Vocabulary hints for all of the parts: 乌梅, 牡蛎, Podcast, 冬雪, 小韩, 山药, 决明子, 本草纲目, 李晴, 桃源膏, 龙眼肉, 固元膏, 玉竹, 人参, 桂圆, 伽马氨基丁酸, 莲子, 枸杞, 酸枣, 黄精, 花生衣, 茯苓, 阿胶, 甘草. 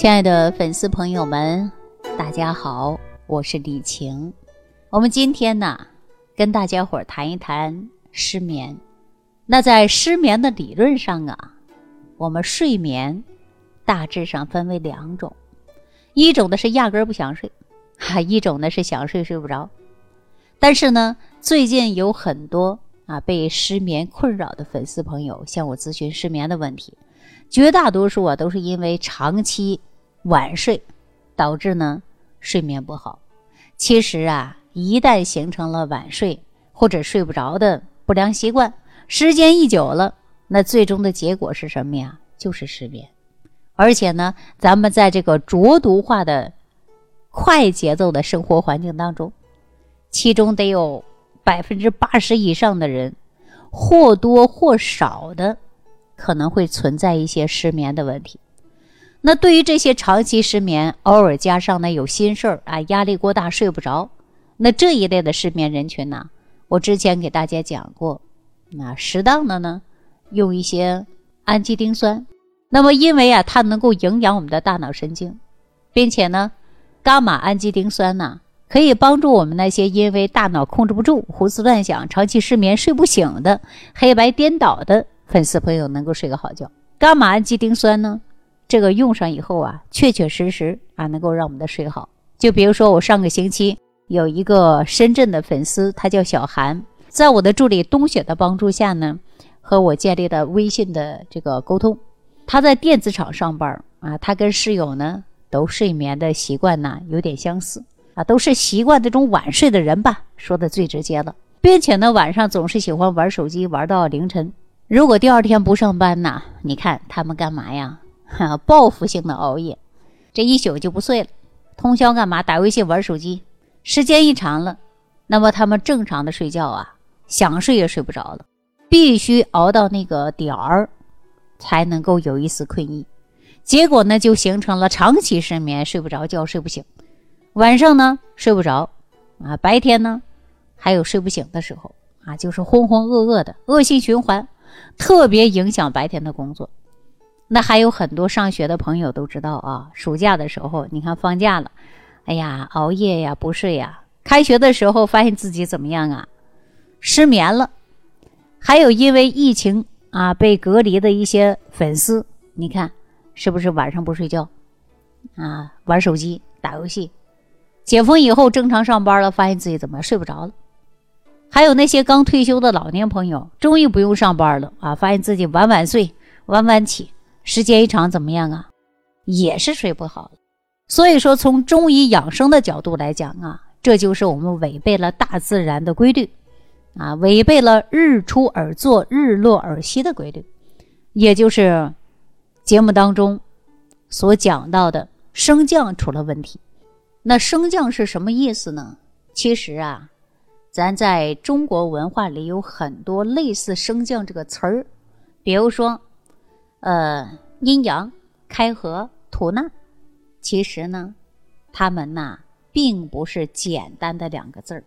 亲爱的粉丝朋友们，大家好，我是李晴。我们今天呢，跟大家伙谈一谈失眠。那在失眠的理论上啊，我们睡眠大致上分为两种，一种呢是压根儿不想睡，一种呢是想睡睡不着。但是呢，最近有很多被失眠困扰的粉丝朋友向我咨询失眠的问题，绝大多数都是因为长期晚睡导致呢睡眠不好。其实一旦形成了晚睡或者睡不着的不良习惯，时间一久了，那最终的结果是什么呀？就是失眠。而且呢，咱们在这个浊毒化的快节奏的生活环境当中，其中得有 80% 以上的人或多或少的可能会存在一些失眠的问题。那对于这些长期失眠，偶尔加上呢有心事儿压力过大睡不着，那这一类的失眠人群呢，我之前给大家讲过，那适当的呢用一些氨基丁酸。那么因为它能够营养我们的大脑神经，并且呢伽马氨基丁酸呢可以帮助我们那些因为大脑控制不住、胡思乱想、长期失眠、睡不醒的、黑白颠倒的粉丝朋友能够睡个好觉。伽马氨基丁酸呢，这个用上以后确确实实能够让我们的睡好。就比如说我上个星期有一个深圳的粉丝，他叫小韩，在我的助理冬雪的帮助下呢，和我建立了微信的这个沟通。他在电子厂上班他跟室友呢都睡眠的习惯呢有点相似都是习惯这种晚睡的人吧，说的最直接了。并且呢晚上总是喜欢玩手机，玩到凌晨。如果第二天不上班呢，你看他们干嘛呀？报复性的熬夜，这一宿就不睡了，通宵干嘛？打微信，玩手机，时间一长了，那么他们正常的睡觉想睡也睡不着了，必须熬到那个点儿才能够有一丝困意。结果呢就形成了长期失眠，睡不着觉，睡不醒，晚上呢睡不着白天呢还有睡不醒的时候就是浑浑噩噩的恶性循环，特别影响白天的工作。那还有很多上学的朋友都知道暑假的时候你看放假了，熬夜不睡开学的时候发现自己怎么样失眠了。还有因为疫情被隔离的一些粉丝，你看是不是晚上不睡觉玩手机打游戏，解封以后正常上班了，发现自己怎么睡不着了。还有那些刚退休的老年朋友，终于不用上班了发现自己晚晚睡晚晚起，时间一长怎么样也是睡不好了。所以说从中医养生的角度来讲这就是我们违背了大自然的规律违背了日出而作日落而息的规律，也就是节目当中所讲到的升降出了问题。那升降是什么意思呢？其实咱在中国文化里有很多类似升降这个词儿，比如说阴阳、开合、吐纳，其实呢它们并不是简单的两个字儿，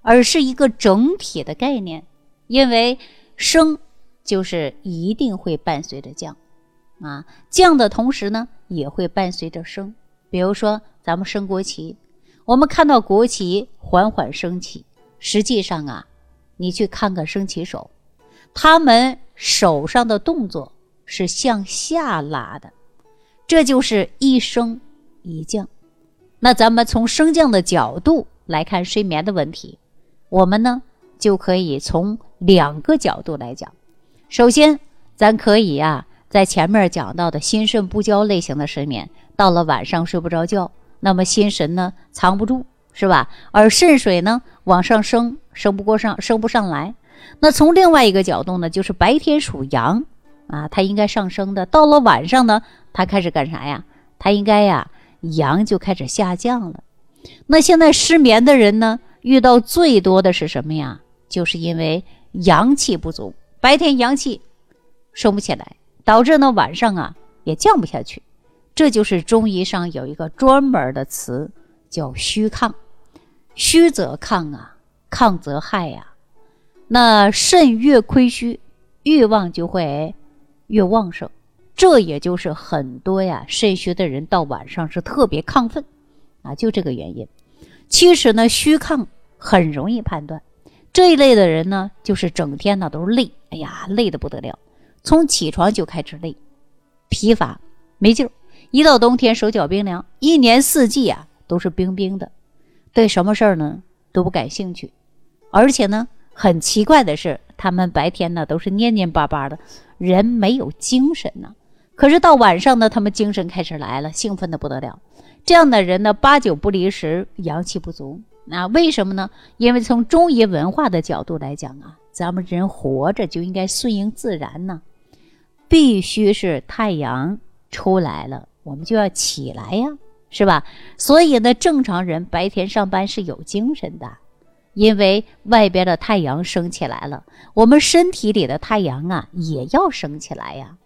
而是一个整体的概念。因为升就是一定会伴随着降降的同时呢也会伴随着升。比如说咱们升国旗，我们看到国旗缓缓升起，实际上你去看看升旗手，他们手上的动作是向下拉的，这就是一升一降。那咱们从升降的角度来看睡眠的问题，我们呢就可以从两个角度来讲。首先咱可以在前面讲到的心肾不交类型的失眠，到了晚上睡不着觉，那么心神呢藏不住，是吧？而肾水呢往上升，升不上来。那从另外一个角度呢，就是白天属阳它应该上升的，到了晚上呢它开始干啥呀？它应该阳就开始下降了。那现在失眠的人呢遇到最多的是什么呀？就是因为阳气不足，白天阳气升不起来，导致呢晚上也降不下去。这就是中医上有一个专门的词叫虚亢，虚则亢亢则害那肾越亏虚，欲望就会越旺盛，这也就是很多呀肾虚的人到晚上是特别亢奋啊，就这个原因。其实呢，虚亢很容易判断，这一类的人呢，就是整天呢都是累，哎呀，累得不得了，从起床就开始累，疲乏没劲儿，一到冬天手脚冰凉，一年四季啊都是冰冰的，对什么事儿呢都不感兴趣。而且呢，很奇怪的是，他们白天呢都是蔫蔫巴巴的，人没有精神呢。可是到晚上呢，他们精神开始来了，兴奋的不得了。这样的人呢，八九不离十阳气不足。那为什么呢？因为从中医文化的角度来讲啊，咱们人活着就应该顺应自然呢，必须是太阳出来了，我们就要起来呀，是吧？所以呢，正常人白天上班是有精神的，因为外边的太阳升起来了，我们身体里的太阳啊也要升起来呀。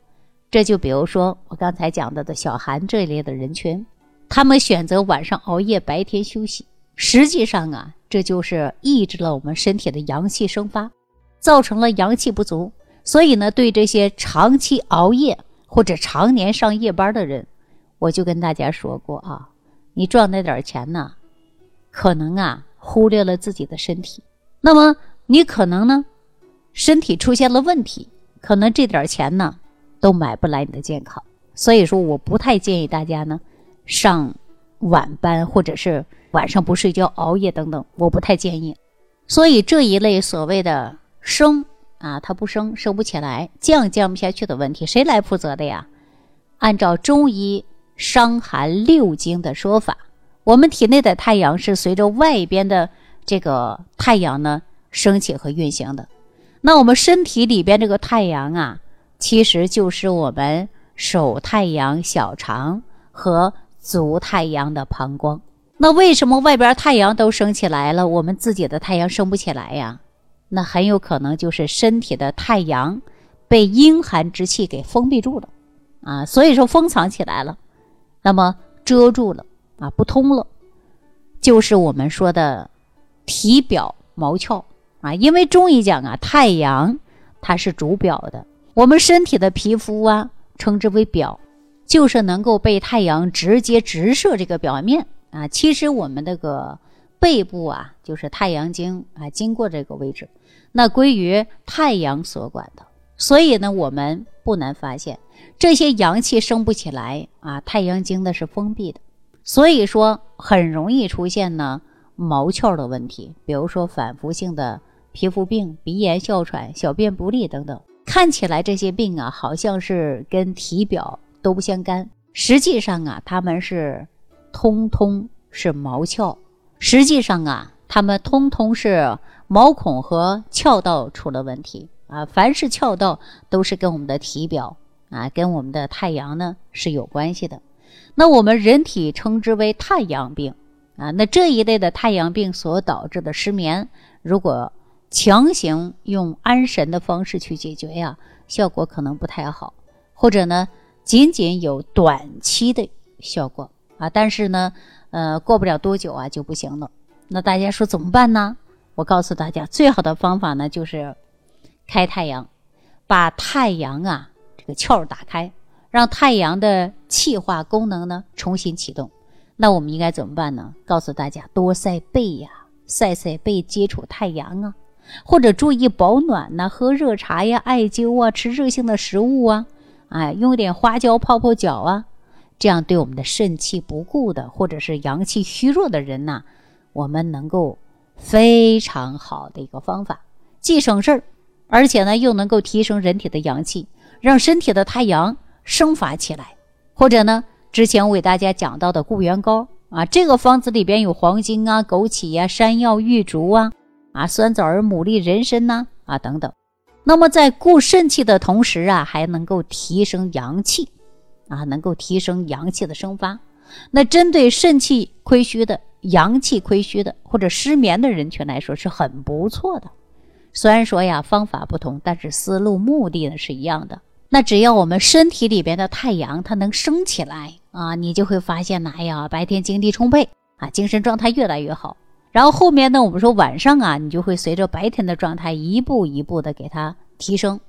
这就比如说我刚才讲的小寒这一类的人群，他们选择晚上熬夜，白天休息，实际上啊，这就是抑制了我们身体的阳气生发，造成了阳气不足。所以呢，对这些长期熬夜或者常年上夜班的人，我就跟大家说过啊，你赚那点钱呢，可能啊忽略了自己的身体，那么你可能呢身体出现了问题，可能这点钱呢都买不来你的健康。所以说我不太建议大家呢上晚班，或者是晚上不睡觉熬夜等等，我不太建议。所以这一类所谓的生啊，它不生，生不起来，降不下去的问题，谁来负责的呀？按照中医伤寒六经的说法，我们体内的太阳是随着外边的这个太阳呢升起和运行的。那我们身体里边这个太阳啊，其实就是我们手太阳小肠和足太阳的膀胱。那为什么外边太阳都升起来了，我们自己的太阳升不起来呀？那很有可能就是身体的太阳被阴寒之气给封闭住了啊，所以说封藏起来了，那么遮住了啊，不通了，就是我们说的体表毛窍啊。因为中医讲啊，太阳它是主表的，我们身体的皮肤啊，称之为表，就是能够被太阳直接直射这个表面啊。其实我们这个背部啊，就是太阳经啊经过这个位置，那归于太阳所管的。所以呢，我们不难发现，这些阳气升不起来啊，太阳经的是封闭的。所以说很容易出现呢毛窍的问题，比如说反复性的皮肤病、鼻炎、哮喘、小便不利等等。看起来这些病啊好像是跟体表都不相干，实际上啊他们是通通是毛窍，实际上啊他们通通是毛孔和窍道出了问题啊。凡是窍道都是跟我们的体表啊，跟我们的太阳呢是有关系的。那我们人体称之为太阳病啊，那这一类的太阳病所导致的失眠，如果强行用安神的方式去解决呀，效果可能不太好，或者呢仅仅有短期的效果啊，但是呢过不了多久啊就不行了。那大家说怎么办呢？我告诉大家，最好的方法呢就是开太阳，把太阳啊这个窍打开，让太阳的气化功能呢重新启动。那我们应该怎么办呢？告诉大家，多晒背呀，晒晒背接触太阳啊，或者注意保暖呐，喝热茶呀、艾灸啊，吃热性的食物啊，哎，用点花椒泡泡脚啊，这样对我们的肾气不固的或者是阳气虚弱的人呐，我们能够非常好的一个方法，既省事儿，而且呢又能够提升人体的阳气，让身体的太阳生发起来。或者呢之前我给大家讲到的固元膏啊，这个方子里边有黄精啊、枸杞啊、山药、玉竹啊、酸枣儿、牡蛎、人参呐啊等等。那么在固肾气的同时啊，还能够提升阳气啊，能够提升阳气的生发。那针对肾气亏虚的、阳气亏虚的或者失眠的人群来说是很不错的。虽然说呀方法不同，但是思路目的呢是一样的。那只要我们身体里边的太阳它能升起来啊，你就会发现哎呀，白天精力充沛啊，精神状态越来越好。然后后面呢，我们说晚上啊，你就会随着白天的状态一步一步的给它提升。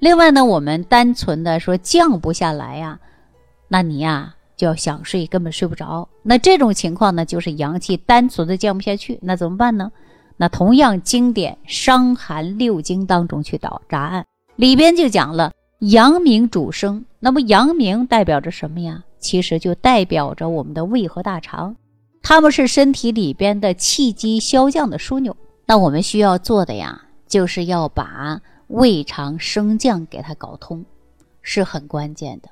另外呢，我们单纯的说降不下来呀，那你呀就要想睡根本睡不着。那这种情况呢，就是阳气单纯的降不下去，那怎么办呢？那同样经典伤寒六经当中去找答案，里边就讲了阳明主生。那么阳明代表着什么呀？其实就代表着我们的胃和大肠，它们是身体里边的气机消降的枢纽。那我们需要做的呀，就是要把胃肠升降给它搞通，是很关键的。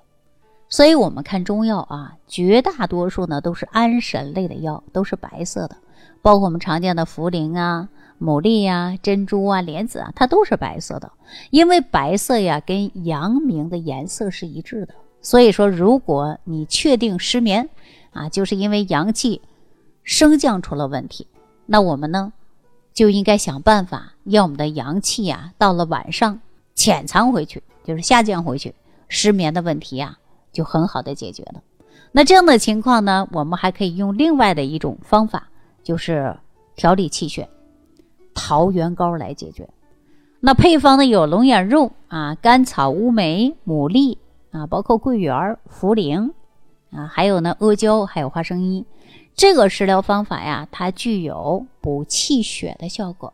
所以我们看中药啊，绝大多数呢都是安神类的药，都是白色的，包括我们常见的茯苓啊、牡蛎啊、珍珠啊、莲子啊，它都是白色的。因为白色呀跟阳明的颜色是一致的，所以说如果你确定失眠啊，就是因为阳气升降出了问题，那我们呢就应该想办法让我们的阳气呀到了晚上潜藏回去，就是下降回去，失眠的问题呀就很好的解决了。那这样的情况呢，我们还可以用另外的一种方法，就是调理气血，桃源膏来解决。那配方呢有龙眼肉啊、甘草、乌梅、牡蛎啊，包括桂圆、茯苓啊，还有呢阿胶，还有花生衣。这个食疗方法呀，它具有补气血的效果。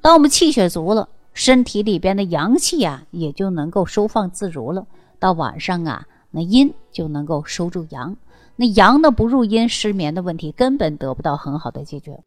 当我们气血足了，身体里边的阳气啊也就能够收放自如了。到晚上啊，那阴就能够收住阳，那阳呢不入阴，失眠的问题根本得不到很好的解决。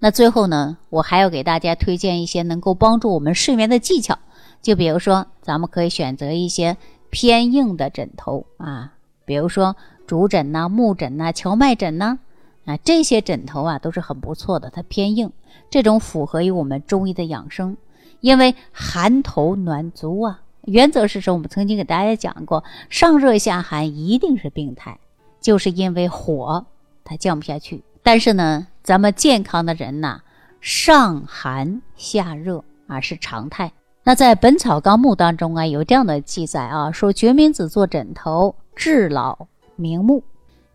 那最后呢，我还要给大家推荐一些能够帮助我们睡眠的技巧，就比如说咱们可以选择一些偏硬的枕头啊，比如说竹枕呐、木枕呐、荞麦枕呐，啊这些枕头啊都是很不错的，它偏硬，这种符合于我们中医的养生，因为寒头暖足啊。原则是说，我们曾经给大家讲过，上热下寒一定是病态，就是因为火它降不下去。但是呢，咱们健康的人呐，上寒下热啊是常态。那在《本草纲目》当中啊，有这样的记载啊，说决明子做枕头，治老明目，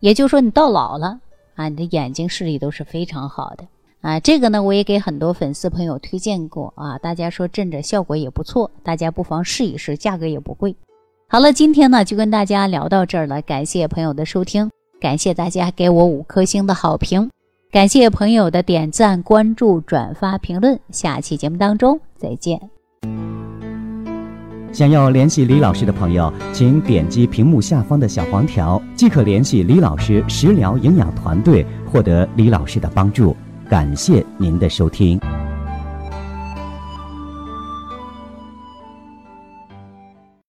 也就是说你到老了啊，你的眼睛视力都是非常好的。啊，这个呢我也给很多粉丝朋友推荐过啊，大家说枕着效果也不错，大家不妨试一试，价格也不贵。好了，今天呢就跟大家聊到这儿了，感谢朋友的收听，感谢大家给我5颗星的好评，感谢朋友的点赞、关注、转发、评论，下期节目当中再见。想要联系李老师的朋友，请点击屏幕下方的小黄条，即可联系李老师食疗营养团队，获得李老师的帮助。感谢您的收听。